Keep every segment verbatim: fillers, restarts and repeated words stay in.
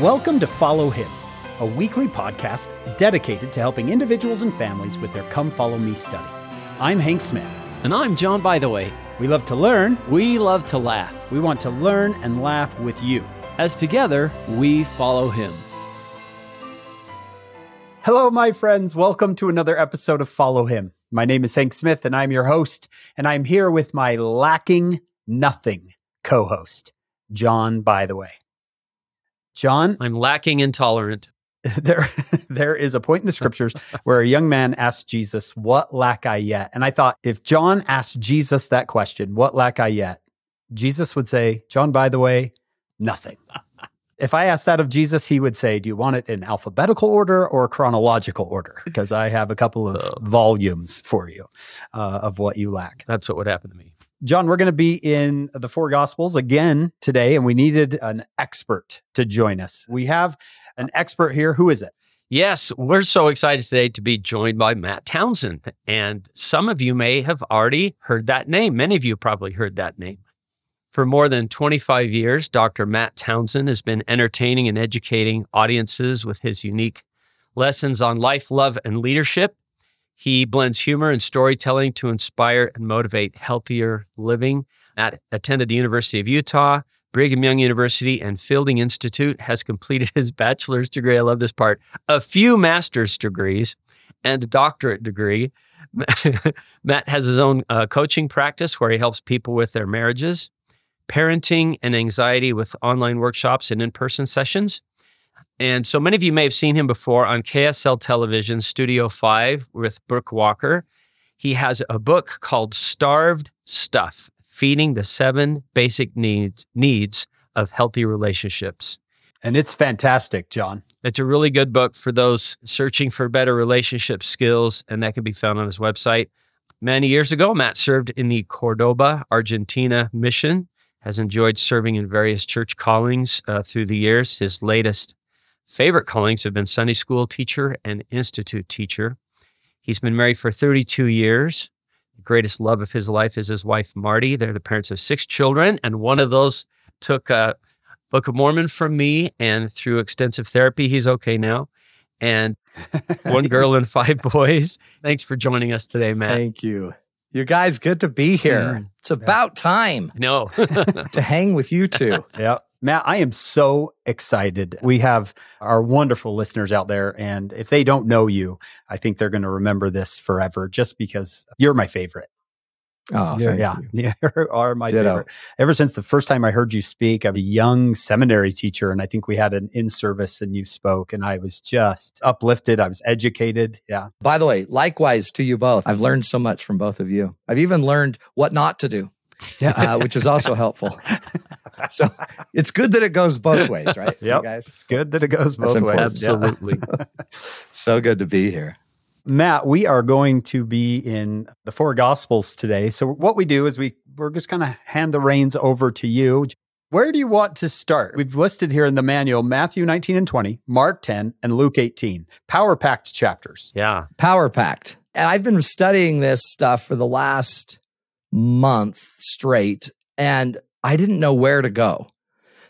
Welcome to Follow Him, a weekly podcast dedicated to helping individuals and families with their Come Follow Me study. I'm Hank Smith. And I'm John, by the way. We love to learn. We love to laugh. We want to learn and laugh with you. As together, we follow Him. Hello, my friends. Welcome to another episode of Follow Him. My name is Hank Smith, and I'm your host, and I'm here with my lacking nothing co-host, John, by the way. John, I'm lacking intolerant. There, there is a point in the scriptures where a young man asked Jesus, what lack I yet? And I thought if John asked Jesus that question, what lack I yet? Jesus would say, John, by the way, nothing. If I asked that of Jesus, he would say, do you want it in alphabetical order or chronological order? Because I have a couple of oh. volumes for you uh, of what you lack. That's what would happen to me. John, we're going to be in the four Gospels again today, and we needed an expert to join us. We have an expert here. Who is it? Yes, we're so excited today to be joined by Matt Townsend. And some of you may have already heard that name. Many of you probably heard that name. For more than twenty-five years, Doctor Matt Townsend has been entertaining and educating audiences with his unique lessons on life, love, and leadership. He blends humor and storytelling to inspire and motivate healthier living. Matt attended the University of Utah, Brigham Young University, and Fielding Institute, has completed his bachelor's degree, I love this part, a few master's degrees, and a doctorate degree. Matt has his own uh, coaching practice where he helps people with their marriages, parenting and anxiety with online workshops and in-person sessions. And so many of you may have seen him before on K S L Television Studio five with Brooke Walker. He has a book called Starved Stuff, Feeding the Seven Basic Needs Needs of Healthy Relationships. And it's fantastic, John. It's a really good book for those searching for better relationship skills, and that can be found on his website. Many years ago, Matt served in the Cordoba, Argentina mission, has enjoyed serving in various church callings uh, through the years. His latest favorite callings have been Sunday school teacher and institute teacher. He's been married for thirty-two years. The greatest love of his life is his wife, Marty. They're the parents of six children, and one of those took a Book of Mormon from me, and through extensive therapy, he's okay now. And one girl and five boys. Thanks for joining us today, Matt. Thank you. You guys, good to be here. Mm, it's about yeah. time. No. to hang with you two. Yep. Matt, I am so excited. We have our wonderful listeners out there, and if they don't know you, I think they're going to remember this forever just because you're my favorite. Oh, you're, thank yeah, you. You are my Ditto. favorite. Ever since the first time I heard you speak, I'm a young seminary teacher, and I think we had an in-service, and you spoke, and I was just uplifted. I was educated. Yeah. By the way, likewise to you both. I've learned so much from both of you. I've even learned what not to do, uh, which is also helpful. So it's good that it goes both ways, right? Yep. You guys? It's good that it goes both ways. Absolutely. So good to be here. Matt, we are going to be in the four Gospels today. So what we do is we, we're just going to hand the reins over to you. Where do you want to start? We've listed here in the manual, Matthew nineteen and twenty, Mark ten, and Luke eighteen. Power-packed chapters. Yeah. Power-packed. And I've been studying this stuff for the last month straight, and I didn't know where to go.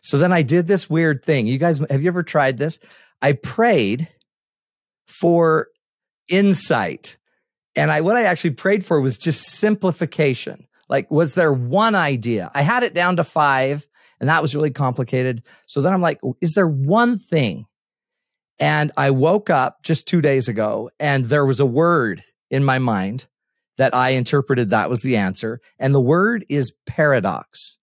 So then I did this weird thing. You guys, have you ever tried this? I prayed for insight. And I what I actually prayed for was just simplification. Like, was there one idea? I had it down to five, and that was really complicated. So then I'm like, is there one thing? And I woke up just two days ago, and there was a word in my mind that I interpreted that was the answer. And the word is paradox.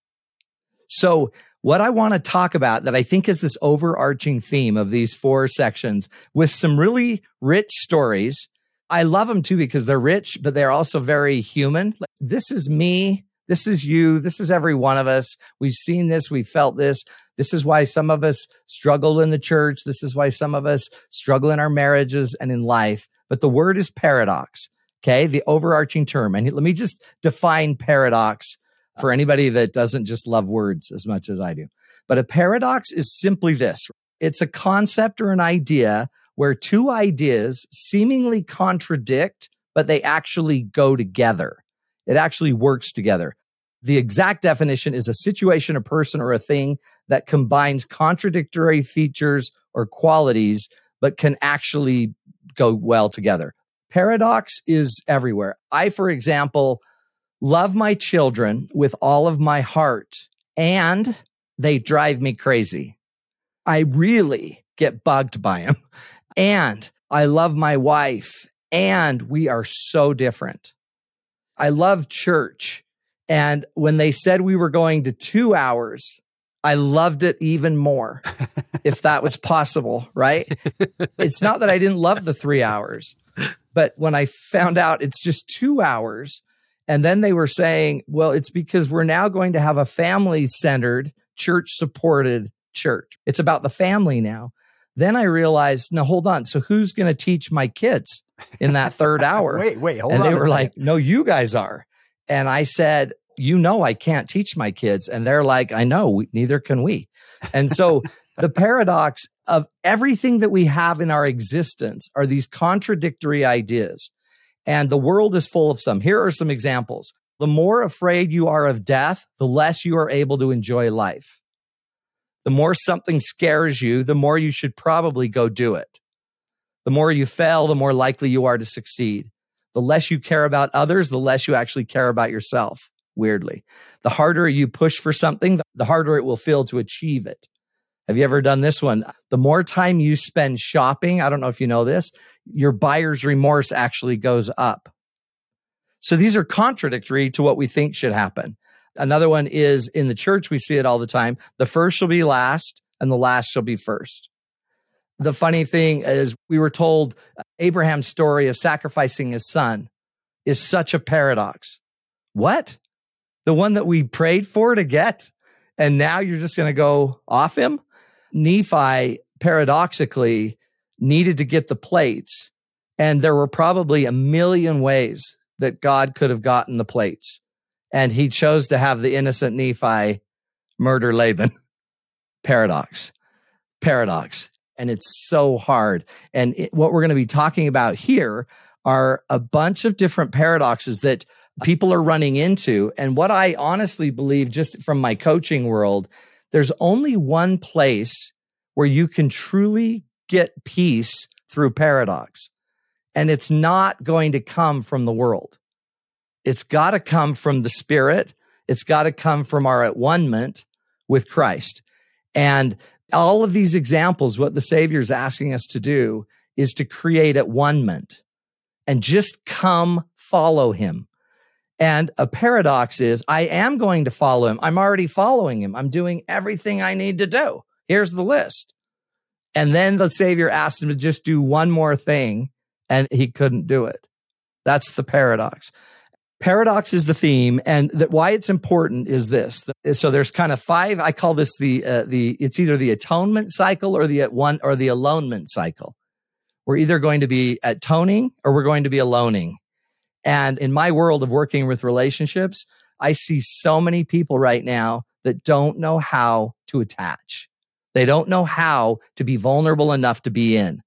So what I want to talk about that I think is this overarching theme of these four sections with some really rich stories. I love them too because they're rich, but they're also very human. This is me. This is you. This is every one of us. We've seen this. We've felt this. This is why some of us struggle in the church. This is why some of us struggle in our marriages and in life. But the word is paradox, okay? The overarching term. And let me just define paradox for anybody that doesn't just love words as much as I do. But a paradox is simply this. It's a concept or an idea where two ideas seemingly contradict, but they actually go together. It actually works together. The exact definition is a situation, a person, or a thing that combines contradictory features or qualities, but can actually go well together. Paradox is everywhere. I, for example, love my children with all of my heart, and they drive me crazy. I really get bugged by them. And I love my wife, and we are so different. I love church. And when they said we were going to two hours, I loved it even more, if that was possible, right? It's not that I didn't love the three hours, but when I found out it's just two hours, and then they were saying, well, it's because we're now going to have a family-centered, church-supported church. It's about the family now. Then I realized, no, hold on. So who's going to teach my kids in that third hour? wait, wait, hold and on. And they were like, no, you guys are. And I said, you know, I can't teach my kids. And they're like, I know, we, neither can we. And so the paradox of everything that we have in our existence are these contradictory ideas. And the world is full of some. Here are some examples. The more afraid you are of death, the less you are able to enjoy life. The more something scares you, the more you should probably go do it. The more you fail, the more likely you are to succeed. The less you care about others, the less you actually care about yourself, weirdly. The harder you push for something, the harder it will feel to achieve it. Have you ever done this one? The more time you spend shopping, I don't know if you know this, your buyer's remorse actually goes up. So these are contradictory to what we think should happen. Another one is in the church, we see it all the time. The first shall be last, and the last shall be first. The funny thing is we were told Abraham's story of sacrificing his son is such a paradox. What? The one that we prayed for to get, and now you're just going to go off him? Nephi, paradoxically, needed to get the plates, and there were probably a million ways that God could have gotten the plates, and he chose to have the innocent Nephi murder Laban. Paradox. Paradox. And it's so hard. And it, what we're going to be talking about here are a bunch of different paradoxes that people are running into. And what I honestly believe, just from my coaching world, there's only one place where you can truly get peace through paradox. And it's not going to come from the world. It's got to come from the Spirit. It's got to come from our at-one-ment with Christ. And all of these examples, what the Savior is asking us to do is to create at one-ment and just come follow him. And a paradox is, I am going to follow him. I'm already following him. I'm doing everything I need to do. Here's the list. And then the Savior asked him to just do one more thing, and he couldn't do it. That's the paradox. Paradox is the theme, and that why it's important is this. So there's kind of five. I call this the uh, the. It's either the atonement cycle or the at one or the alonement cycle. We're either going to be atoning or we're going to be aloning. And in my world of working with relationships, I see so many people right now that don't know how to attach. They don't know how to be vulnerable enough to be in.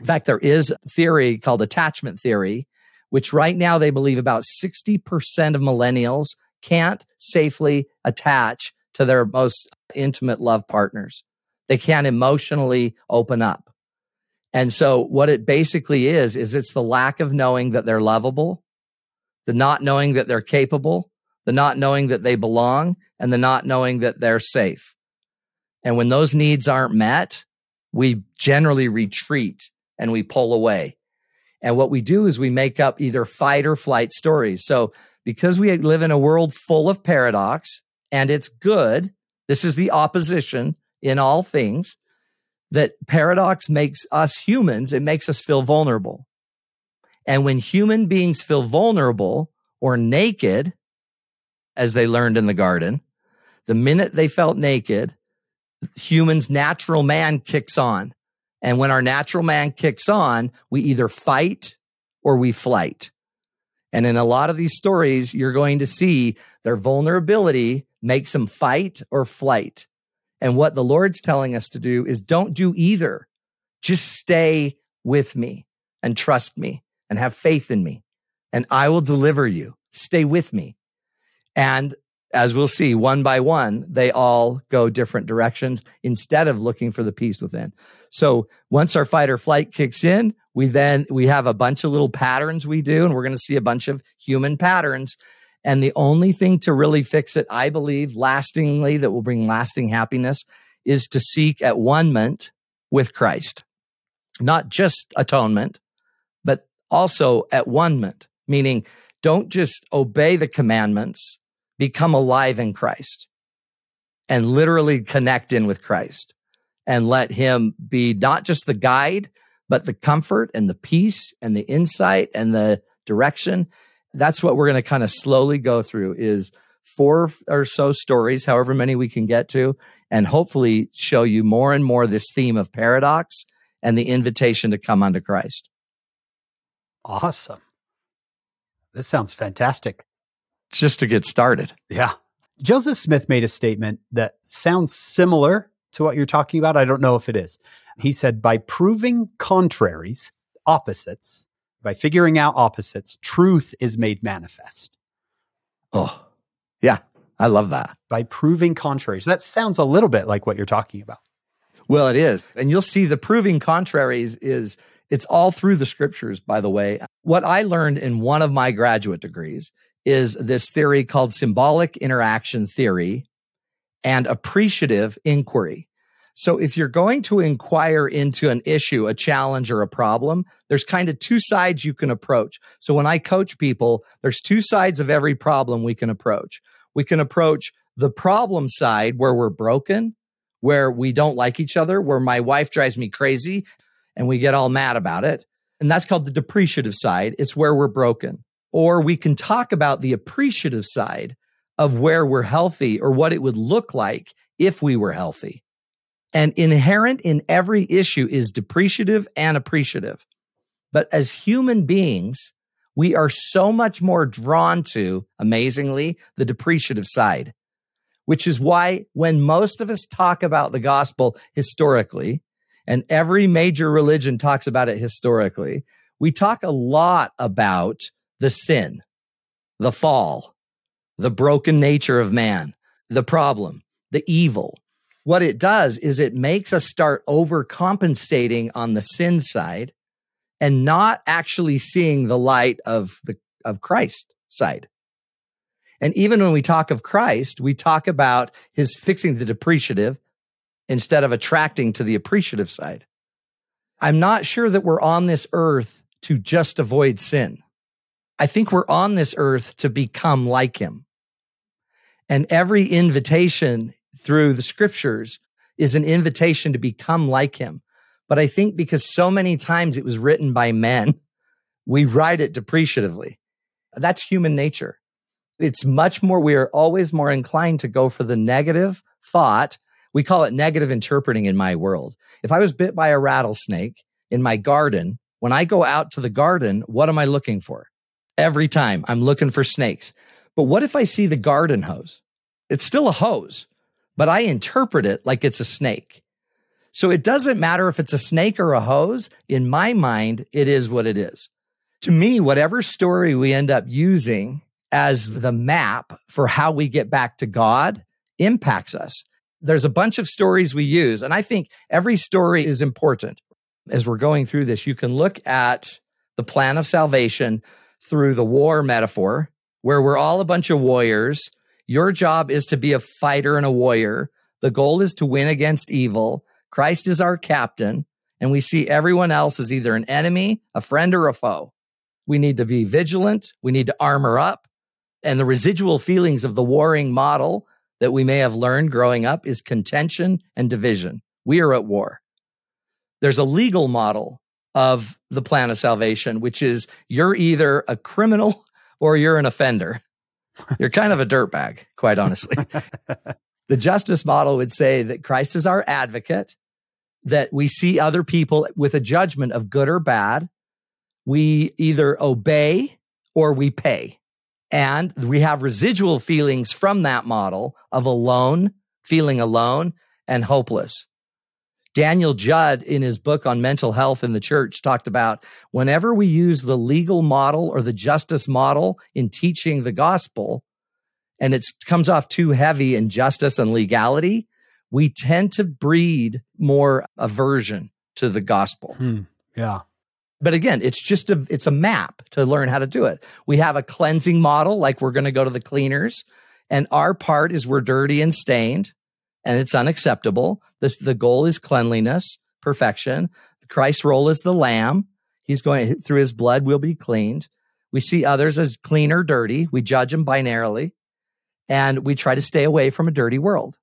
In fact, there is a theory called attachment theory, which right now they believe about sixty percent of millennials can't safely attach to their most intimate love partners. They can't emotionally open up. And so what it basically is, is it's the lack of knowing that they're lovable, the not knowing that they're capable, the not knowing that they belong, and the not knowing that they're safe. And when those needs aren't met, we generally retreat and we pull away. And what we do is we make up either fight or flight stories. So because we live in a world full of paradox, and it's good, this is the opposition in all things, that paradox makes us humans, it makes us feel vulnerable. And when human beings feel vulnerable or naked, as they learned in the garden, the minute they felt naked, humans' natural man kicks on. And when our natural man kicks on, we either fight or we flight. And in a lot of these stories, you're going to see their vulnerability makes them fight or flight. And what the Lord's telling us to do is don't do either. Just stay with me and trust me and have faith in me, and I will deliver you. Stay with me. And as we'll see, one by one, they all go different directions instead of looking for the peace within. So once our fight or flight kicks in, we then we have a bunch of little patterns we do, and we're going to see a bunch of human patterns. And the only thing to really fix it, I believe, lastingly, that will bring lasting happiness is to seek at one-ment with Christ. Not just atonement, but also at one-ment, meaning don't just obey the commandments, become alive in Christ and literally connect in with Christ and let him be not just the guide, but the comfort and the peace and the insight and the direction. That's what we're going to kind of slowly go through is four or so stories, however many we can get to, and hopefully show you more and more this theme of paradox and the invitation to come unto Christ. Awesome. This sounds fantastic. Just to get started. Yeah. Joseph Smith made a statement that sounds similar to what you're talking about. I don't know if it is. He said, by proving contraries, opposites, by figuring out opposites, truth is made manifest. Oh, yeah. I love that. By proving contraries. That sounds a little bit like what you're talking about. Well, it is. And you'll see the proving contraries is, it's all through the scriptures, by the way. What I learned in one of my graduate degrees is this theory called symbolic interaction theory and appreciative inquiry. So if you're going to inquire into an issue, a challenge, or a problem, there's kind of two sides you can approach. So when I coach people, there's two sides of every problem we can approach. We can approach the problem side where we're broken, where we don't like each other, where my wife drives me crazy, and we get all mad about it. And that's called the depreciative side. It's where we're broken. Or we can talk about the appreciative side of where we're healthy or what it would look like if we were healthy. And inherent in every issue is depreciative and appreciative. But as human beings, we are so much more drawn to, amazingly, the depreciative side, which is why when most of us talk about the gospel historically, and every major religion talks about it historically, we talk a lot about the sin, the fall, the broken nature of man, the problem, the evil. What it does is it makes us start overcompensating on the sin side and not actually seeing the light of the of Christ side. And even when we talk of Christ, we talk about his fixing the depreciative instead of attracting to the appreciative side. I'm not sure that we're on this earth to just avoid sin. I think we're on this earth to become like him. And every invitation through the scriptures is an invitation to become like him. But I think because so many times it was written by men, we write it depreciatively. That's human nature. It's much more, we are always more inclined to go for the negative thought. We call it negative interpreting in my world. If I was bit by a rattlesnake in my garden, when I go out to the garden, what am I looking for? Every time I'm looking for snakes. But what if I see the garden hose? It's still a hose, but I interpret it like it's a snake. So it doesn't matter if it's a snake or a hose. In my mind, it is what it is. To me, whatever story we end up using as the map for how we get back to God impacts us. There's a bunch of stories we use, and I think every story is important. As we're going through this, you can look at the plan of salvation through the war metaphor, where we're all a bunch of warriors. Your job is to be a fighter and a warrior. The goal is to win against evil. Christ is our captain, and we see everyone else as either an enemy, a friend, or a foe. We need to be vigilant. We need to armor up. And the residual feelings of the warring model that we may have learned growing up is contention and division. We are at war. There's a legal model of the plan of salvation, which is you're either a criminal or you're an offender. You're kind of a dirtbag, quite honestly. The justice model would say that Christ is our advocate, that we see other people with a judgment of good or bad. We either obey or we pay. And we have residual feelings from that model of alone, feeling alone and hopeless. Daniel Judd, in his book on mental health in the church, talked about whenever we use the legal model or the justice model in teaching the gospel, and it comes off too heavy in justice and legality, we tend to breed more aversion to the gospel. Hmm. Yeah. But again, it's just a, it's a map to learn how to do it. We have a cleansing model, like we're going to go to the cleaners, and our part is we're dirty and stained, and it's unacceptable. This, the goal is cleanliness, perfection. Christ's role is the lamb. He's going, through his blood, we'll be cleaned. We see others as clean or dirty. We judge them binarily, and we try to stay away from a dirty world.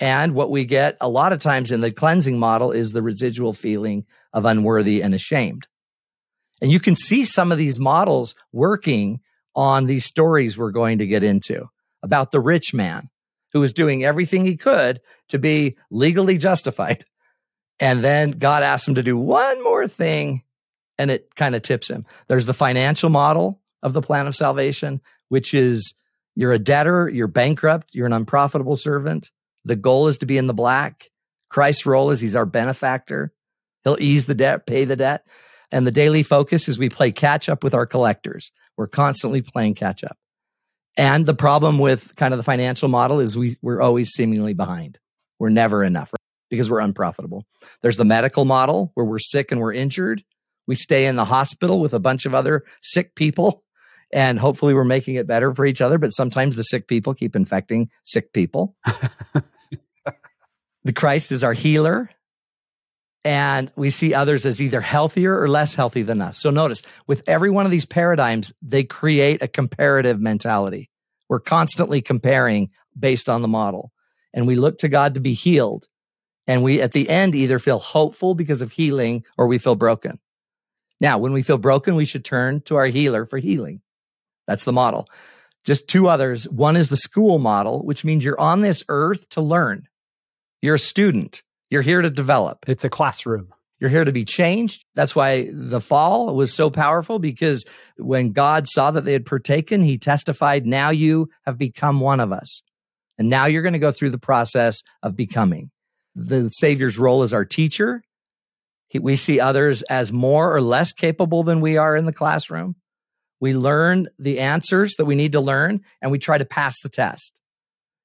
And what we get a lot of times in the cleansing model is the residual feeling of unworthy and ashamed. And you can see some of these models working on these stories we're going to get into about the rich man who was doing everything he could to be legally justified. And then God asks him to do one more thing, and it kind of tips him. There's the financial model of the plan of salvation, which is you're a debtor, you're bankrupt, you're an unprofitable servant. The goal is to be in the black. Christ's role is he's our benefactor. He'll ease the debt, pay the debt. And the daily focus is we play catch up with our collectors. We're constantly playing catch up. And the problem with kind of the financial model is we, we're always seemingly behind. We're never enough, right? Because we're unprofitable. There's the medical model where we're sick and we're injured. We stay in the hospital with a bunch of other sick people, and hopefully we're making it better for each other. But sometimes the sick people keep infecting sick people. The Christ is our healer. And we see others as either healthier or less healthy than us. So notice, with every one of these paradigms, they create a comparative mentality. We're constantly comparing based on the model. And we look to God to be healed. And we, at the end, either feel hopeful because of healing or we feel broken. Now, when we feel broken, we should turn to our healer for healing. That's the model. Just two others. One is the school model, which means you're on this earth to learn. You're a student. You're here to develop. It's a classroom. You're here to be changed. That's why the fall was so powerful, because when God saw that they had partaken, he testified, now you have become one of us. And now you're going to go through the process of becoming. The Savior's role as our teacher. He, we see others as more or less capable than we are in the classroom. We learn the answers that we need to learn, and we try to pass the test.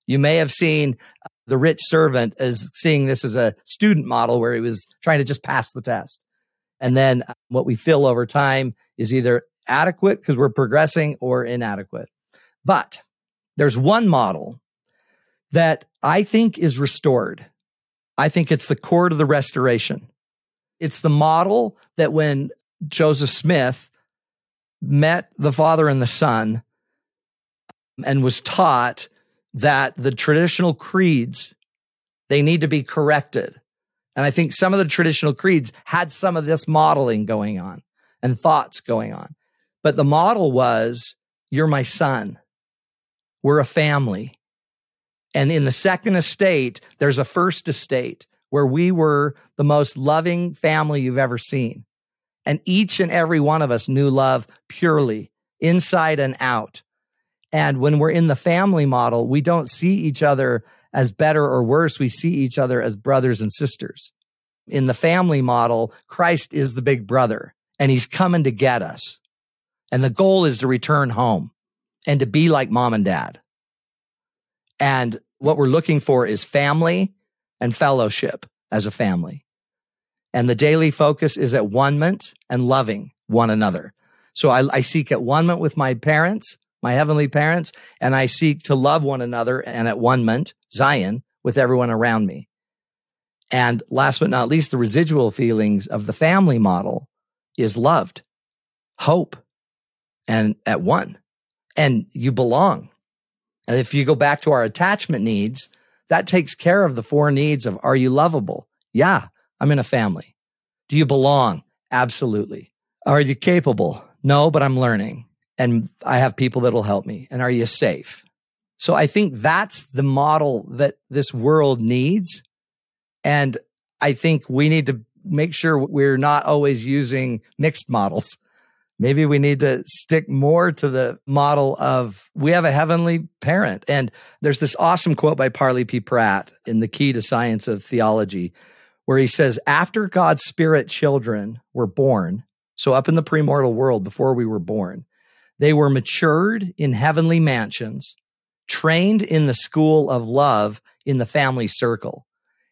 You may have seen the rich servant as seeing this as a student model where he was trying to just pass the test. And then what we feel over time is either adequate because we're progressing or inadequate. But there's one model that I think is restored. I think it's the core to the restoration. It's the model that when Joseph Smith met the Father and the Son and was taught that the traditional creeds, they need to be corrected. And I think some of the traditional creeds had some of this modeling going on and thoughts going on. But the model was, you're my son. We're a family. And in the second estate, there's a first estate where we were the most loving family you've ever seen. And each and every one of us knew love purely, inside and out. And when we're in the family model, we don't see each other as better or worse. We see each other as brothers and sisters. In the family model, Christ is the big brother, and he's coming to get us. And the goal is to return home and to be like mom and dad. And what we're looking for is family and fellowship as a family. And the daily focus is at one-ment and loving one another. So I, I seek at one-ment with my parents, my heavenly parents, and I seek to love one another and at one-ment, Zion, with everyone around me. And last but not least, the residual feelings of the family model is loved, hope, and at one. And you belong. And if you go back to our attachment needs, that takes care of the four needs of, are you lovable? Yeah, I'm in a family. Do you belong? Absolutely. Are you capable? No, but I'm learning. And I have people that'll help me. And are you safe? So I think that's the model that this world needs. And I think we need to make sure we're not always using mixed models. Maybe we need to stick more to the model of we have a heavenly parent. And there's this awesome quote by Parley P. Pratt in the Key to Science of Theology, where he says, after God's spirit children were born, so up in the premortal world before we were born, they were matured in heavenly mansions, trained in the school of love in the family circle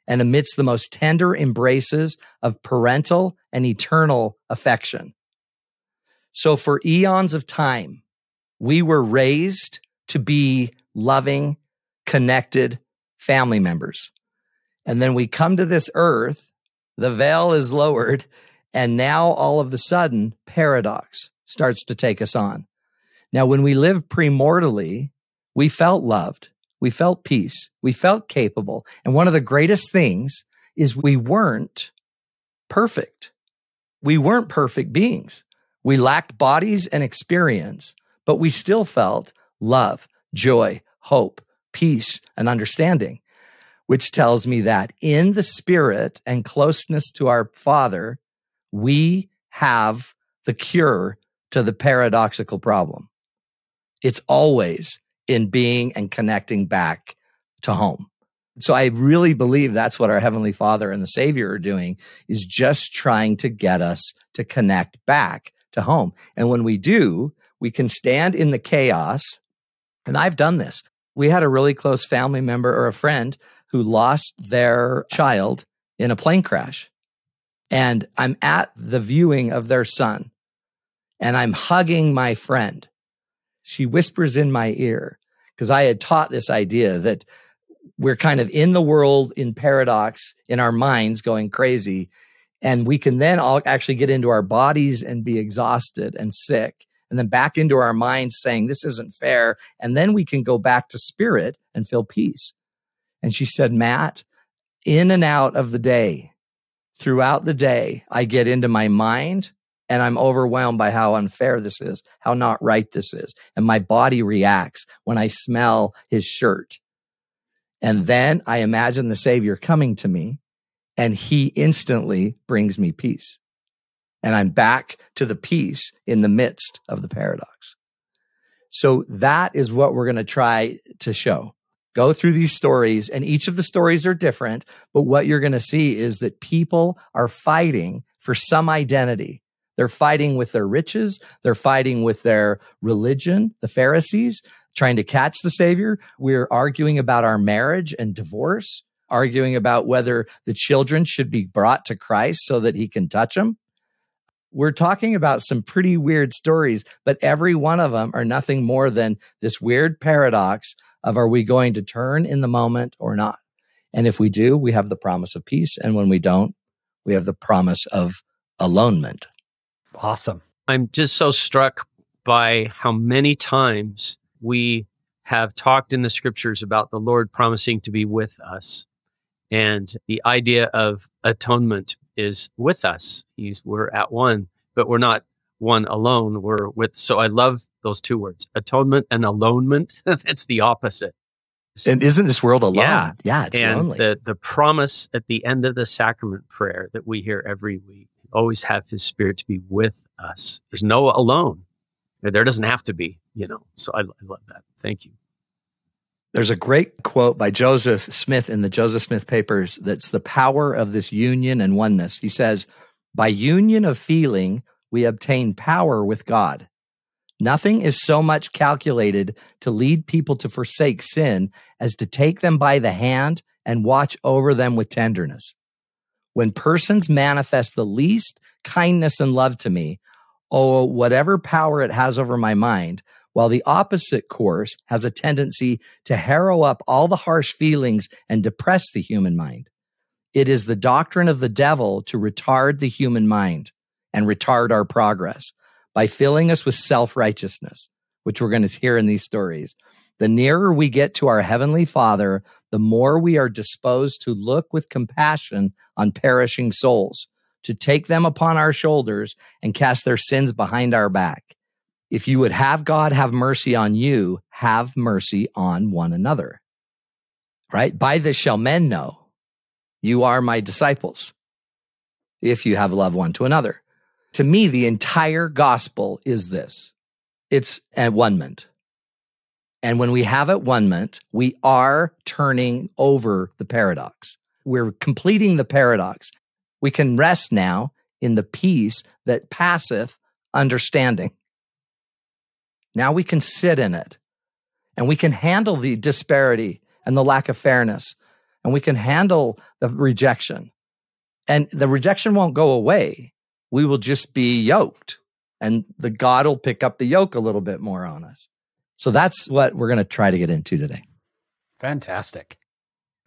and amidst the most tender embraces of parental and eternal affection. So for eons of time, we were raised to be loving, connected family members. And then we come to this earth, the veil is lowered, and now all of a sudden, paradox starts to take us on. Now, when we lived premortally, we felt loved, we felt peace, we felt capable. And one of the greatest things is we weren't perfect. We weren't perfect beings. We lacked bodies and experience, but we still felt love, joy, hope, peace, and understanding, which tells me that in the spirit and closeness to our Father, we have the cure to the paradoxical problem. It's always in being and connecting back to home. So I really believe that's what our Heavenly Father and the Savior are doing, is just trying to get us to connect back to home. And when we do, we can stand in the chaos. And I've done this. We had a really close family member or a friend who lost their child in a plane crash. And I'm at the viewing of their son, and I'm hugging my friend. She whispers in my ear, because I had taught this idea that we're kind of in the world in paradox, in our minds going crazy, and we can then all actually get into our bodies and be exhausted and sick, and then back into our minds saying, this isn't fair, and then we can go back to spirit and feel peace. And she said, Matt, in and out of the day, throughout the day, I get into my mind and I'm overwhelmed by how unfair this is, how not right this is. And my body reacts when I smell his shirt. And then I imagine the Savior coming to me and he instantly brings me peace. And I'm back to the peace in the midst of the paradox. So that is what we're going to try to show. Go through these stories, and each of the stories are different, but what you're going to see is that people are fighting for some identity. They're fighting with their riches. They're fighting with their religion, the Pharisees, trying to catch the Savior. We're arguing about our marriage and divorce, arguing about whether the children should be brought to Christ so that he can touch them. We're talking about some pretty weird stories, but every one of them are nothing more than this weird paradox of, are we going to turn in the moment or not? And if we do, we have the promise of peace. And when we don't, we have the promise of alonement. Awesome. I'm just so struck by how many times we have talked in the scriptures about the Lord promising to be with us. And the idea of atonement is with us. He's, we're at one, but we're not one alone. We're with. So I love those two words, atonement and alonement. That's the opposite. And isn't this world alone? Yeah, yeah it's and lonely. The, the promise at the end of the sacrament prayer that we hear every week, always have his spirit to be with us. There's no alone. There doesn't have to be, you know. So I, I love that. Thank you. There's a great quote by Joseph Smith in the Joseph Smith papers that's the power of this union and oneness. He says, by union of feeling, we obtain power with God. Nothing is so much calculated to lead people to forsake sin as to take them by the hand and watch over them with tenderness. When persons manifest the least kindness and love to me, oh, whatever power it has over my mind, while the opposite course has a tendency to harrow up all the harsh feelings and depress the human mind. It is the doctrine of the devil to retard the human mind and retard our progress by filling us with self-righteousness, which we're going to hear in these stories. The nearer we get to our Heavenly Father, the more we are disposed to look with compassion on perishing souls, to take them upon our shoulders and cast their sins behind our back. If you would have God have mercy on you, have mercy on one another, right? By this shall men know you are my disciples, if you have love one to another. To me, the entire gospel is this. It's at one-ment. And when we have at one-ment, we are turning over the paradox. We're completing the paradox. We can rest now in the peace that passeth understanding. Now we can sit in it and we can handle the disparity and the lack of fairness, and we can handle the rejection. And the rejection won't go away. We will just be yoked, and the God will pick up the yoke a little bit more on us. So that's what we're going to try to get into today. Fantastic.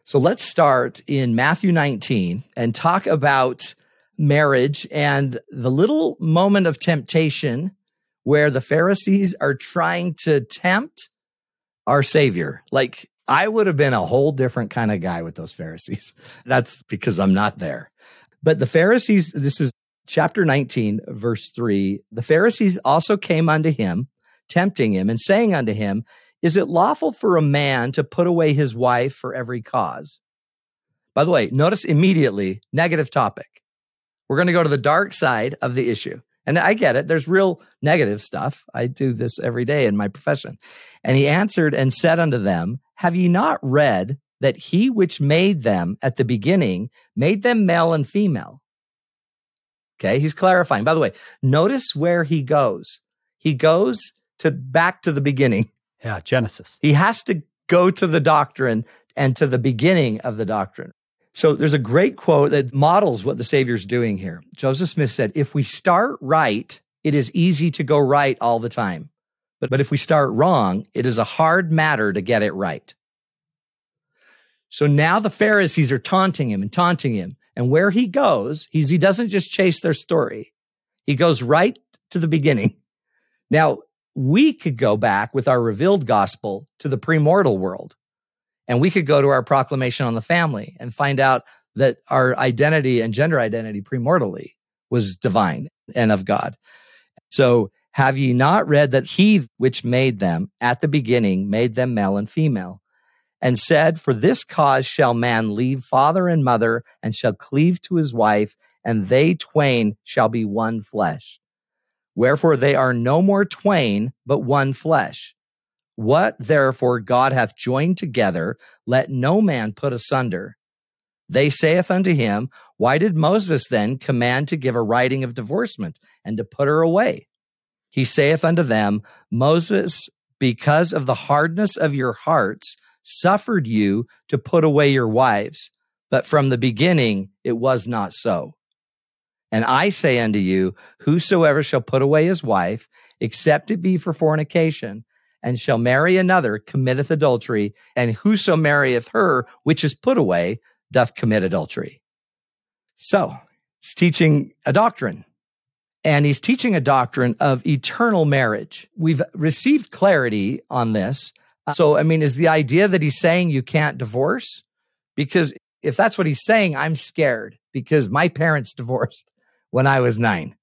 So let's start in Matthew nineteen and talk about marriage and the little moment of temptation where the Pharisees are trying to tempt our Savior. Like, I would have been a whole different kind of guy with those Pharisees. That's because I'm not there. But the Pharisees, this is chapter nineteen, verse three, the Pharisees also came unto him, tempting him and saying unto him, is it lawful for a man to put away his wife for every cause? By the way, notice immediately, negative topic. We're going to go to the dark side of the issue. And I get it. There's real negative stuff. I do this every day in my profession. And he answered and said unto them, have ye not read that he which made them at the beginning made them male and female? Okay, he's clarifying. By the way, notice where he goes. He goes to back to the beginning. Yeah, Genesis. He has to go to the doctrine and to the beginning of the doctrine. So there's a great quote that models what the Savior's doing here. Joseph Smith said, if we start right, it is easy to go right all the time. But, but if we start wrong, it is a hard matter to get it right. So now the Pharisees are taunting him and taunting him. And where he goes, he's, he doesn't just chase their story. He goes right to the beginning. Now, we could go back with our revealed gospel to the premortal world, and we could go to our proclamation on the family and find out that our identity and gender identity premortally was divine and of God. So have ye not read that he which made them at the beginning made them male and female, and said, for this cause shall man leave father and mother, and shall cleave to his wife, and they twain shall be one flesh. Wherefore they are no more twain, but one flesh. What therefore God hath joined together, let no man put asunder. They saith unto him, why did Moses then command to give a writing of divorcement and to put her away? He saith unto them, Moses, because of the hardness of your hearts, suffered you to put away your wives, but from the beginning it was not so. And I say unto you, whosoever shall put away his wife, except it be for fornication, and shall marry another, committeth adultery, and whoso marrieth her, which is put away, doth commit adultery. So, he's teaching a doctrine, and he's teaching a doctrine of eternal marriage. We've received clarity on this. So, I mean, is the idea that he's saying you can't divorce? Because if that's what he's saying, I'm scared, because my parents divorced when I was nine.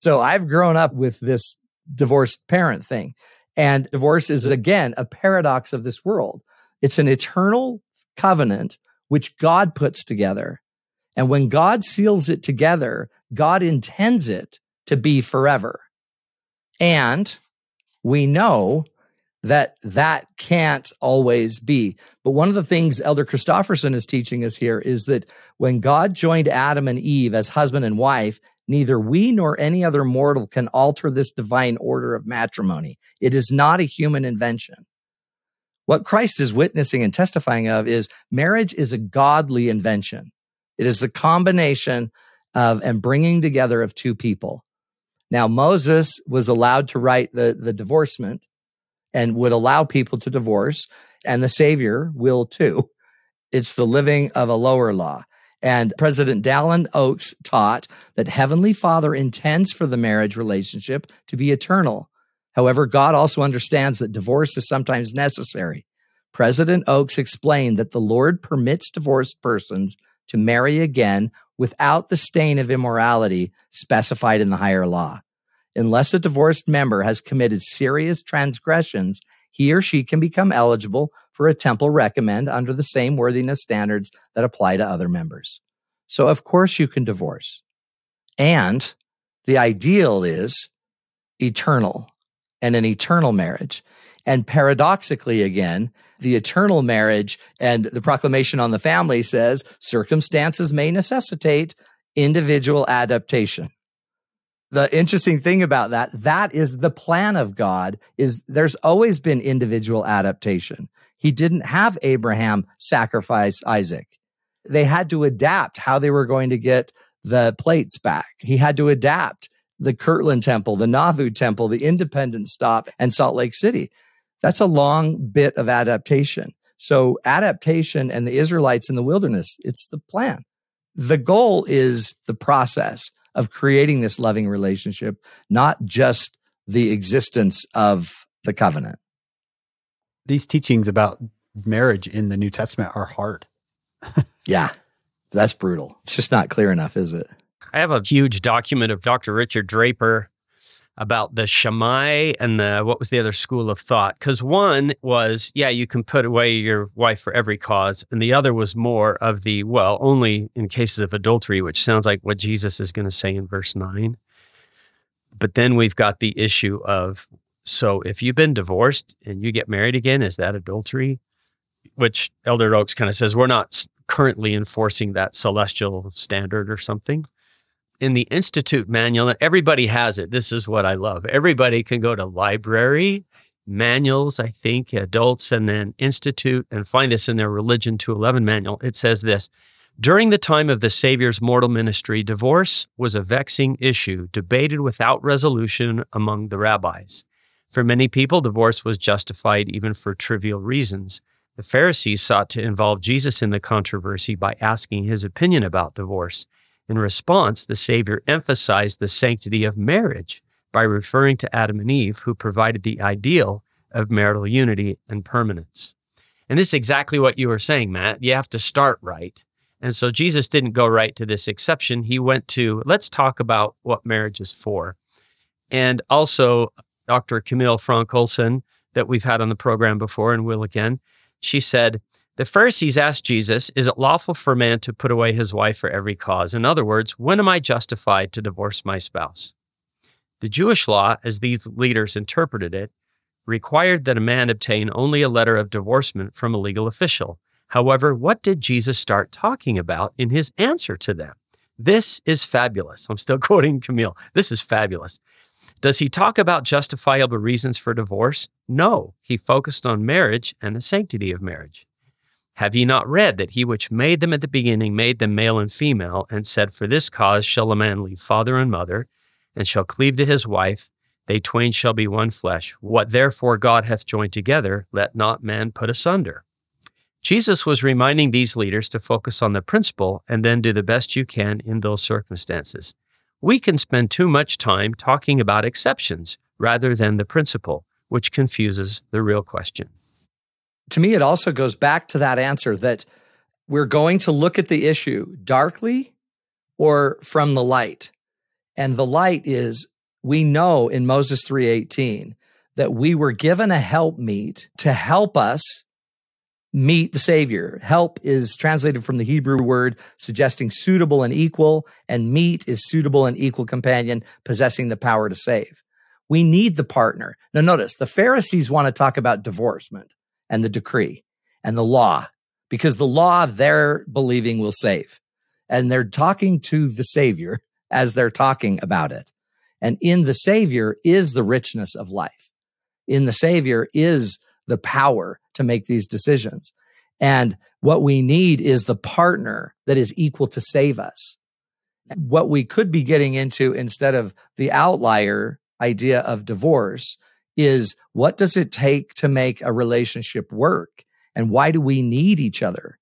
So I've grown up with this divorced parent thing. And divorce is, again, a paradox of this world. It's an eternal covenant which God puts together. And when God seals it together, God intends it to be forever. And we know that that can't always be. But one of the things Elder Christofferson is teaching us here is that when God joined Adam and Eve as husband and wife, neither we nor any other mortal can alter this divine order of matrimony. It is not a human invention. What Christ is witnessing and testifying of is marriage is a godly invention. It is the combination of and bringing together of two people. Now, Moses was allowed to write the, the divorcement, and would allow people to divorce, and the Savior will too. It's the living of a lower law. And President Dallin Oaks taught that Heavenly Father intends for the marriage relationship to be eternal. However, God also understands that divorce is sometimes necessary. President Oaks explained that the Lord permits divorced persons to marry again without the stain of immorality specified in the higher law. Unless a divorced member has committed serious transgressions, he or she can become eligible for a temple recommend under the same worthiness standards that apply to other members. So, of course, you can divorce. And the ideal is eternal and an eternal marriage. And paradoxically, again, the eternal marriage and the proclamation on the family says circumstances may necessitate individual adaptation. the interesting thing about that, that is the plan of God, is there's always been individual adaptation. He didn't have Abraham sacrifice Isaac. They had to adapt how they were going to get the plates back. He had to adapt the Kirtland Temple, the Nauvoo Temple, the Independence Stop, and Salt Lake City. That's a long bit of adaptation. So adaptation and the Israelites in the wilderness, it's the plan. The goal is the process of creating this loving relationship, not just the existence of the covenant. These teachings about marriage in the New Testament are hard. Yeah, that's brutal. It's just not clear enough, is it? I have a huge document of Doctor Richard Draper about the Shammai and the, what was the other school of thought? Because one was, yeah, you can put away your wife for every cause. And the other was more of the, well, only in cases of adultery, which sounds like what Jesus is going to say in verse nine. But then we've got the issue of, so if you've been divorced and you get married again, is that adultery? Which Elder Oaks kind of says, we're not currently enforcing that celestial standard or something. In the Institute manual, everybody has it. This is what I love. Everybody can go to library, manuals, I think, adults, and then Institute, and find this in their Religion two eleven manual. It says this: during the time of the Savior's mortal ministry, divorce was a vexing issue, debated without resolution among the rabbis. For many people, divorce was justified even for trivial reasons. The Pharisees sought to involve Jesus in the controversy by asking his opinion about divorce. In response, the Savior emphasized the sanctity of marriage by referring to Adam and Eve, who provided the ideal of marital unity and permanence. And this is exactly what you were saying, Matt. You have to start right. And so Jesus didn't go right to this exception. He went to, let's talk about what marriage is for. And also, Doctor Camille Frank Olson, that we've had on the program before and will again, she said, the Pharisees asked Jesus, is it lawful for a man to put away his wife for every cause? In other words, when am I justified to divorce my spouse? The Jewish law, as these leaders interpreted it, required that a man obtain only a letter of divorcement from a legal official. However, what did Jesus start talking about in his answer to them? This is fabulous. I'm still quoting Camille. This is fabulous. Does he talk about justifiable reasons for divorce? No. He focused on marriage and the sanctity of marriage. Have ye not read that he which made them at the beginning made them male and female, and said, for this cause shall a man leave father and mother, and shall cleave to his wife, they twain shall be one flesh. What therefore God hath joined together, let not man put asunder. Jesus was reminding these leaders to focus on the principle and then do the best you can in those circumstances. We can spend too much time talking about exceptions rather than the principle, which confuses the real question. To me, it also goes back to that answer that we're going to look at the issue darkly or from the light. And the light is, we know in Moses three eighteen that we were given a helpmeet to help us meet the Savior. Help is translated from the Hebrew word suggesting suitable and equal, and meet is suitable and equal companion possessing the power to save. We need the partner. Now notice, the Pharisees want to talk about divorcement and the decree and the law, because the law they're believing will save. And they're talking to the Savior as they're talking about it. And in the Savior is the richness of life. In the Savior is the power to make these decisions. And what we need is the partner that is equal to save us. What we could be getting into instead of the outlier idea of divorce is, what does it take to make a relationship work? And why do we need each other?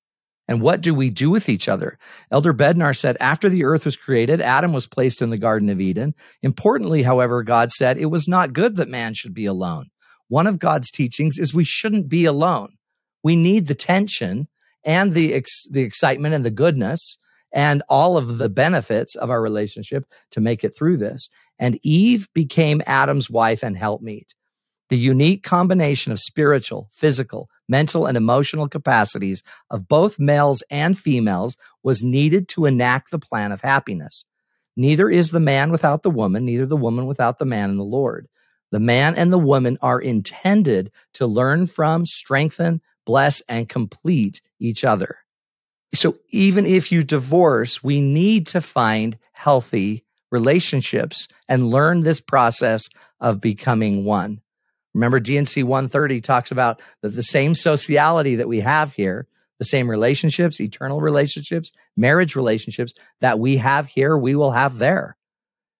And what do we do with each other? Elder Bednar said, after the earth was created, Adam was placed in the Garden of Eden. Importantly, however, God said, it was not good that man should be alone. One of God's teachings is we shouldn't be alone. We need the tension and the ex- the excitement and the goodness and all of the benefits of our relationship to make it through this. And Eve became Adam's wife and helpmeet. The unique combination of spiritual, physical, mental, and emotional capacities of both males and females was needed to enact the plan of happiness. Neither is the man without the woman, neither the woman without the man in the Lord. The man and the woman are intended to learn from, strengthen, bless, and complete each other. So even if you divorce, we need to find healthy relationships and learn this process of becoming one. Remember, D and C one thirty talks about that the same sociality that we have here, the same relationships, eternal relationships, marriage relationships that we have here, we will have there.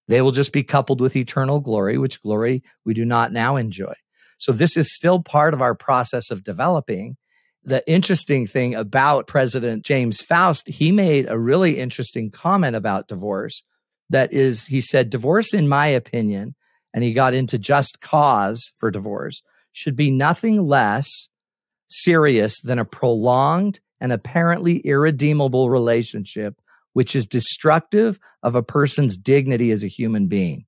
They will just be coupled with eternal glory, which glory we do not now enjoy. So this is still part of our process of developing. The interesting thing about President James Faust, he made a really interesting comment about divorce. That is, he said, divorce, in my opinion, and he got into just cause for divorce, should be nothing less serious than a prolonged and apparently irredeemable relationship, which is destructive of a person's dignity as a human being.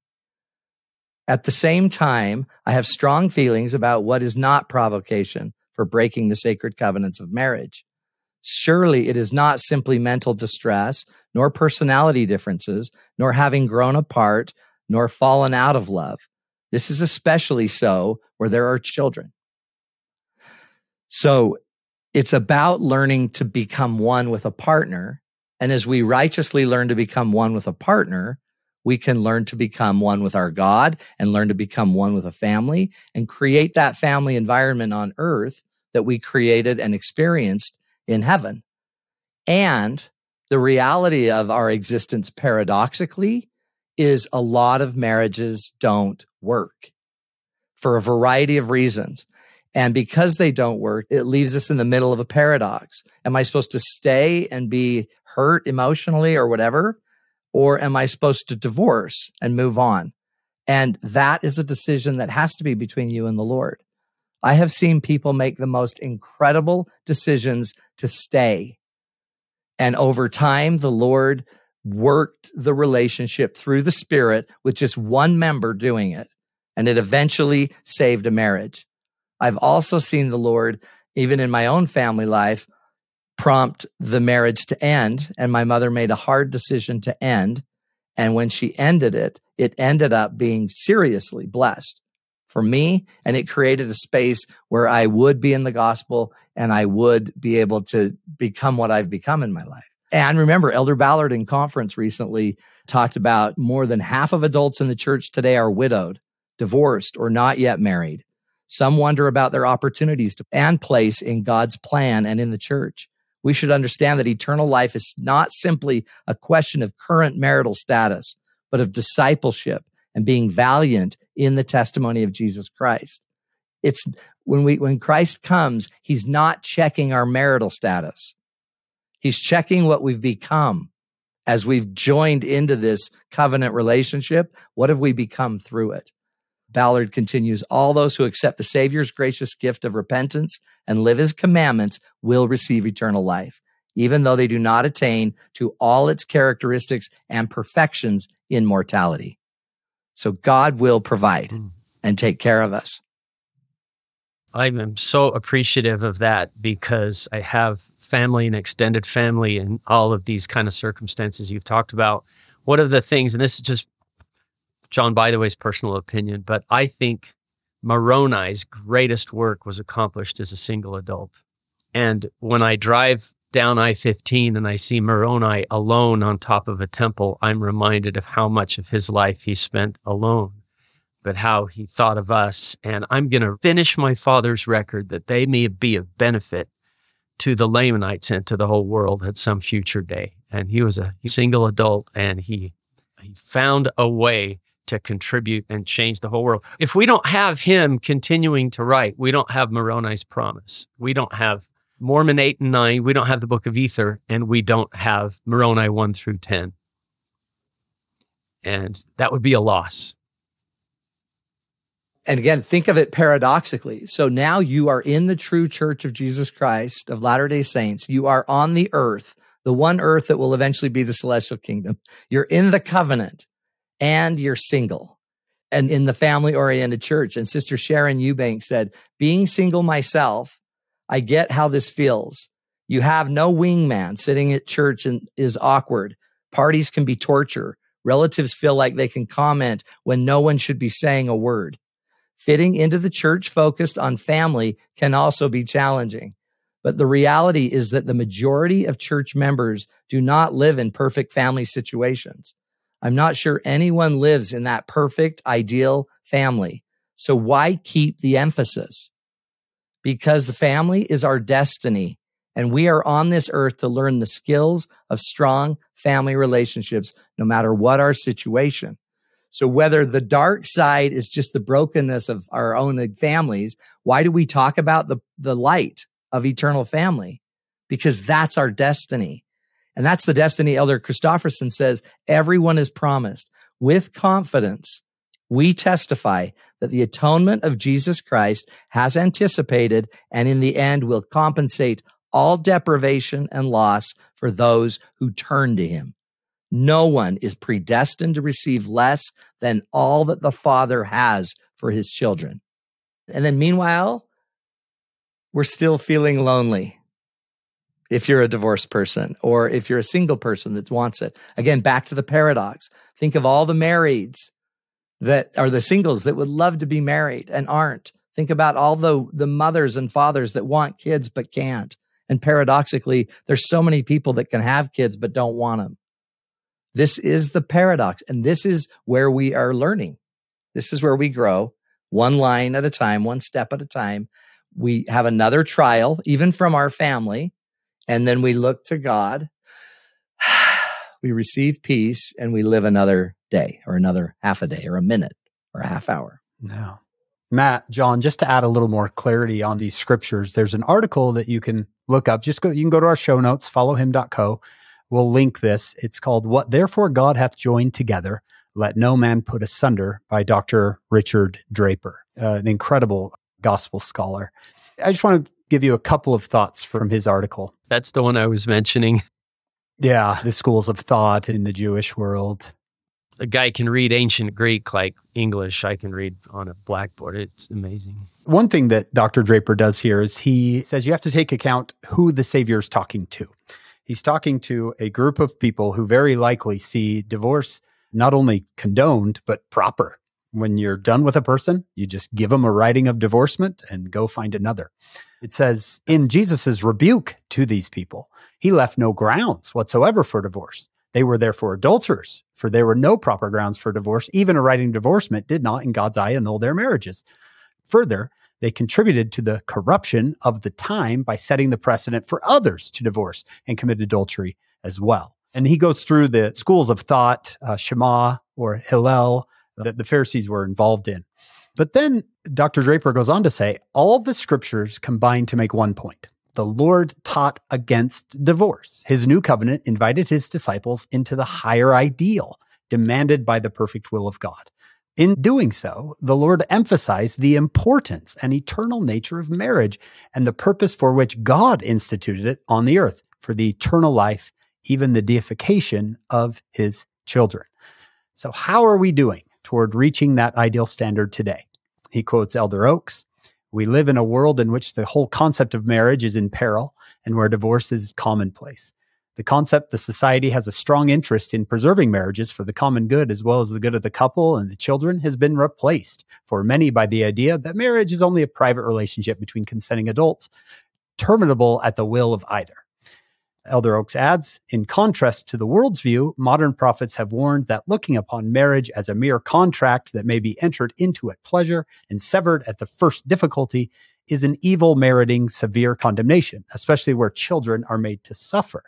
At the same time, I have strong feelings about what is not provocation for breaking the sacred covenants of marriage. Surely it is not simply mental distress, nor personality differences, nor having grown apart, nor fallen out of love. This is especially so where there are children. So it's about learning to become one with a partner. And as we righteously learn to become one with a partner, we can learn to become one with our God and learn to become one with a family and create that family environment on earth that we created and experienced in heaven. And the reality of our existence, paradoxically, is a lot of marriages don't work for a variety of reasons. And because they don't work, it leaves us in the middle of a paradox. Am I supposed to stay and be hurt emotionally or whatever? Or am I supposed to divorce and move on? And that is a decision that has to be between you and the Lord. I have seen people make the most incredible decisions to stay. And over time, the Lord worked the relationship through the Spirit with just one member doing it. And it eventually saved a marriage. I've also seen the Lord, even in my own family life, prompt the marriage to end. And my mother made a hard decision to end. And when she ended it, it ended up being seriously blessed for me. And it created a space where I would be in the gospel and I would be able to become what I've become in my life. And remember, Elder Ballard in conference recently talked about more than half of adults in the church today are widowed, divorced, or not yet married. Some wonder about their opportunities to and place in God's plan and in the church. We should understand that eternal life is not simply a question of current marital status, but of discipleship and being valiant in the testimony of Jesus Christ. It's when we when Christ comes, he's not checking our marital status. He's checking what we've become as we've joined into this covenant relationship. What have we become through it? Ballard continues, all those who accept the Savior's gracious gift of repentance and live his commandments will receive eternal life, even though they do not attain to all its characteristics and perfections in mortality. So God will provide and take care of us. I am so appreciative of that because I have family and extended family and all of these kind of circumstances you've talked about. One of the things, and this is just John Bidaway's personal opinion, but I think Moroni's greatest work was accomplished as a single adult. And when I drive down I fifteen and I see Moroni alone on top of a temple, I'm reminded of how much of his life he spent alone, but how he thought of us. And I'm going to finish my father's record that they may be of benefit to the Lamanites and to the whole world at some future day. And he was a single adult and he, he found a way to contribute and change the whole world. If we don't have him continuing to write, we don't have Moroni's promise. We don't have Mormon eight and nine. We don't have the Book of Ether, and we don't have Moroni one through ten. And that would be a loss. And again, think of it paradoxically. So now you are in the true Church of Jesus Christ of Latter-day Saints. You are on the earth, the one earth that will eventually be the celestial kingdom. You're in the covenant. And you're single and in the family-oriented church. And Sister Sharon Eubank said, being single myself, I get how this feels. You have no wingman. Sitting at church and is awkward. Parties can be torture. Relatives feel like they can comment when no one should be saying a word. Fitting into the church focused on family can also be challenging. But the reality is that the majority of church members do not live in perfect family situations. I'm not sure anyone lives in that perfect, ideal family. So why keep the emphasis? Because the family is our destiny, and we are on this earth to learn the skills of strong family relationships, no matter what our situation. So whether the dark side is just the brokenness of our own families, why do we talk about the, the light of eternal family? Because that's our destiny. And that's the destiny Elder Christofferson says everyone is promised. With confidence, we testify that the atonement of Jesus Christ has anticipated and in the end will compensate all deprivation and loss for those who turn to him. No one is predestined to receive less than all that the Father has for his children. And then meanwhile, we're still feeling lonely if you're a divorced person or if you're a single person that wants it. Again, back to the paradox. Think of all the marrieds that are the singles that would love to be married and aren't. Think about all the, the mothers and fathers that want kids but can't. And paradoxically, there's so many people that can have kids but don't want them. This is the paradox, and this is where we are learning. This is where we grow, one line at a time, one step at a time. We have another trial, even from our family, and then we look to God. We receive peace, and we live another day or another half a day or a minute or a half hour. Now, Matt, John, just to add a little more clarity on these scriptures, there's an article that you can look up. Just go. You can go to our show notes, follow him dot co. We'll link this. It's called What Therefore God Hath Joined Together, Let No Man Put Asunder by Doctor Richard Draper, uh, an incredible gospel scholar. I just want to give you a couple of thoughts from his article. That's the one I was mentioning. Yeah, the schools of thought in the Jewish world. A guy can read ancient Greek like English. I can read on a blackboard. It's amazing. One thing that Doctor Draper does here is he says you have to take account who the Savior is talking to. He's talking to a group of people who very likely see divorce not only condoned, but proper. When you're done with a person, you just give them a writing of divorcement and go find another. It says in Jesus's rebuke to these people, he left no grounds whatsoever for divorce. They were therefore adulterers, for there were no proper grounds for divorce. Even a writing of divorcement did not in God's eye annul their marriages. Further, they contributed to the corruption of the time by setting the precedent for others to divorce and commit adultery as well. And he goes through the schools of thought, uh, Shammai or Hillel, that the Pharisees were involved in. But then Doctor Draper goes on to say, all the scriptures combine to make one point. The Lord taught against divorce. His new covenant invited his disciples into the higher ideal demanded by the perfect will of God. In doing so, the Lord emphasized the importance and eternal nature of marriage and the purpose for which God instituted it on the earth for the eternal life, even the deification of his children. So how are we doing toward reaching that ideal standard today? He quotes Elder Oaks, "We live in a world in which the whole concept of marriage is in peril and where divorce is commonplace. The concept the society has a strong interest in preserving marriages for the common good as well as the good of the couple and the children has been replaced for many by the idea that marriage is only a private relationship between consenting adults, terminable at the will of either." Elder Oaks adds, "In contrast to the world's view, modern prophets have warned that looking upon marriage as a mere contract that may be entered into at pleasure and severed at the first difficulty is an evil meriting severe condemnation, especially where children are made to suffer.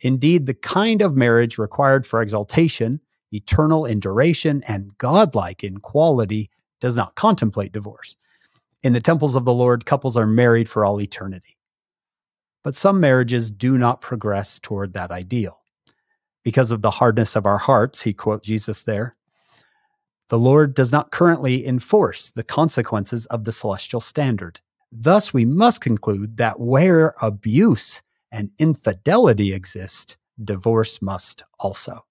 Indeed, the kind of marriage required for exaltation, eternal in duration, and godlike in quality, does not contemplate divorce. In the temples of the Lord, couples are married for all eternity. But some marriages do not progress toward that ideal. Because of the hardness of our hearts," he quotes Jesus there, "the Lord does not currently enforce the consequences of the celestial standard. Thus, we must conclude that where abuse and infidelity exist, divorce must also."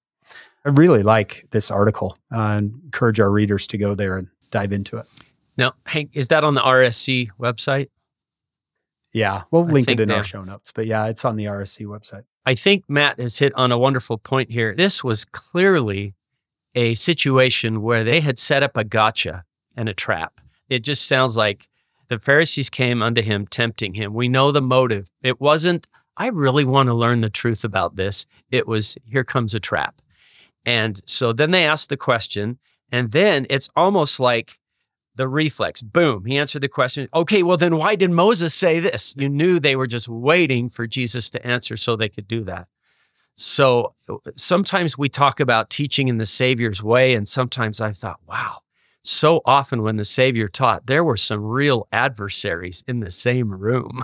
I really like this article. I encourage our readers to go there and dive into it. Now, Hank, is that on the R S C website? Yeah, we'll link it in our show notes, but yeah, it's on the R S C website. I think Matt has hit on a wonderful point here. This was clearly a situation where they had set up a gotcha and a trap. It just sounds like the Pharisees came unto him, tempting him. We know the motive. It wasn't, I really want to learn the truth about this. It was, here comes a trap. And so then they ask the question, and then it's almost like the reflex. Boom, he answered the question. Okay, well then why did Moses say this? You knew they were just waiting for Jesus to answer so they could do that. So sometimes we talk about teaching in the Savior's way, and sometimes I thought, wow, so often when the Savior taught, there were some real adversaries in the same room,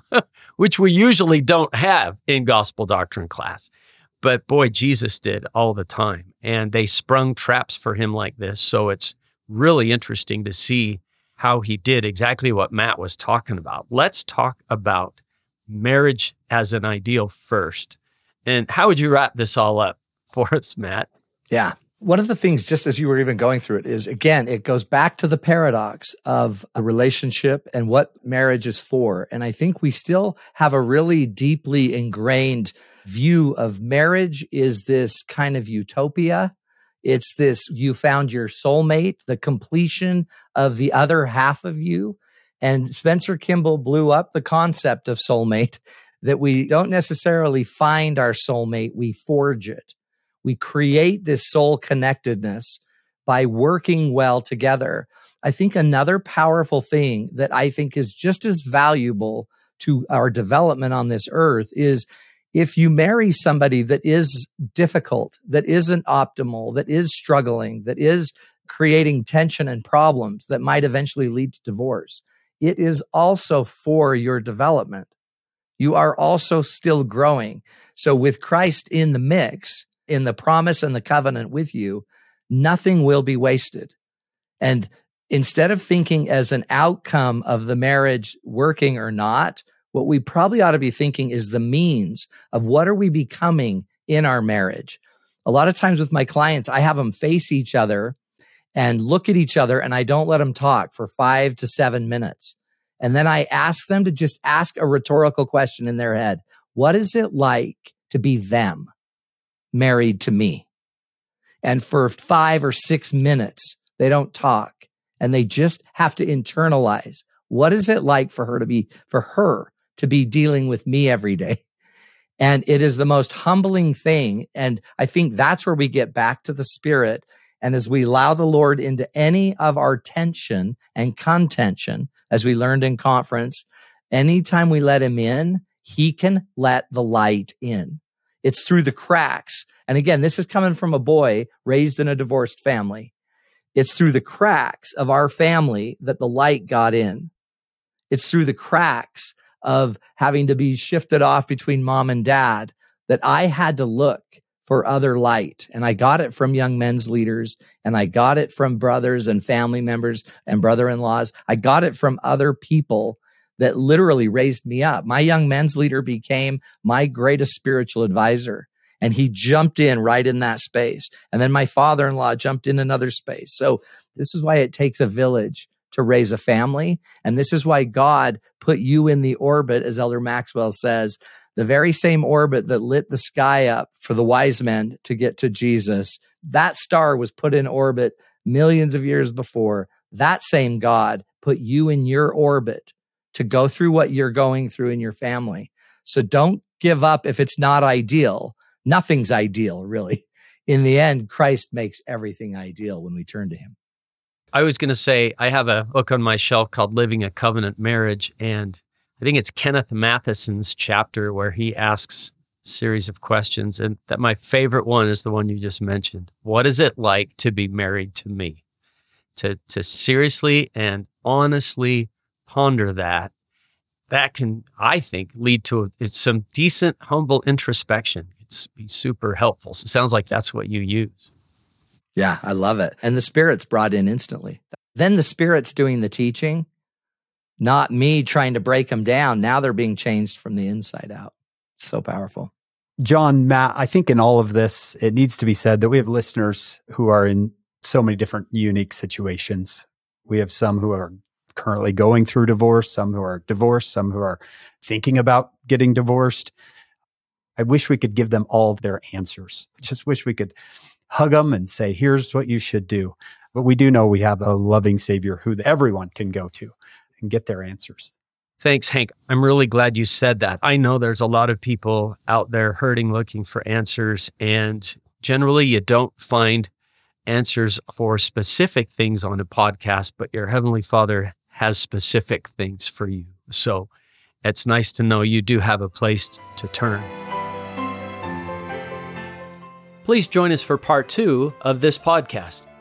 which we usually don't have in gospel doctrine class. But boy, Jesus did all the time, and they sprung traps for him like this. So it's really interesting to see how he did exactly what Matt was talking about. Let's talk about marriage as an ideal first. And how would you wrap this all up for us, Matt? Yeah. One of the things, just as you were even going through it, is, again, it goes back to the paradox of a relationship and what marriage is for. And I think we still have a really deeply ingrained view of marriage is this kind of utopia. It's this, you found your soulmate, the completion of the other half of you. And Spencer Kimball blew up the concept of soulmate, that we don't necessarily find our soulmate, we forge it. We create this soul connectedness by working well together. I think another powerful thing that I think is just as valuable to our development on this earth is if you marry somebody that is difficult, that isn't optimal, that is struggling, that is creating tension and problems that might eventually lead to divorce, it is also for your development. You are also still growing. So with Christ in the mix, in the promise and the covenant with you, nothing will be wasted. And instead of thinking as an outcome of the marriage working or not, what we probably ought to be thinking is the means of what are we becoming in our marriage. A lot of times with my clients, I have them face each other and look at each other, and I don't let them talk for five to seven minutes. And then I ask them to just ask a rhetorical question in their head. What is it like to be them married to me? And for five or six minutes, they don't talk, and they just have to internalize. What is it like for her to be, for her to be dealing with me every day? And it is the most humbling thing. And I think that's where we get back to the Spirit. And as we allow the Lord into any of our tension and contention, as we learned in conference, anytime we let him in, he can let the light in. It's through the cracks. And again, this is coming from a boy raised in a divorced family. It's through the cracks of our family that the light got in. It's through the cracks of having to be shifted off between mom and dad that I had to look for other light. And I got it from young men's leaders, and I got it from brothers and family members and brother-in-laws. I got it from other people that literally raised me up. My young men's leader became my greatest spiritual advisor, and he jumped in right in that space. And then my father-in-law jumped in another space. So this is why it takes a village to raise a family. And this is why God put you in the orbit, as Elder Maxwell says, the very same orbit that lit the sky up for the wise men to get to Jesus. That star was put in orbit millions of years before. That same God put you in your orbit to go through what you're going through in your family. So don't give up if it's not ideal. Nothing's ideal, really. In the end, Christ makes everything ideal when we turn to him. I was going to say, I have a book on my shelf called Living a Covenant Marriage, and I think it's Kenneth Matheson's chapter where he asks a series of questions, and that my favorite one is the one you just mentioned. What is it like to be married to me? To to seriously and honestly ponder that, that can, I think, lead to a, some decent, humble introspection. It's be super helpful. So it sounds like that's what you use. Yeah, I love it. And the Spirit's brought in instantly. Then the Spirit's doing the teaching. Not me trying to break them down. Now they're being changed from the inside out. It's so powerful. John, Matt, I think in all of this, it needs to be said that we have listeners who are in so many different unique situations. We have some who are currently going through divorce, some who are divorced, some who are thinking about getting divorced. I wish we could give them all their answers. I just wish we could hug them and say, here's what you should do. But we do know we have a loving Savior who everyone can go to and get their answers. Thanks, Hank. I'm really glad you said that. I know there's a lot of people out there hurting, looking for answers, and Generally, you don't find answers for specific things on a podcast, but your Heavenly Father has specific things for you. So it's nice to know you do have a place to turn. Please join us for part two of this podcast.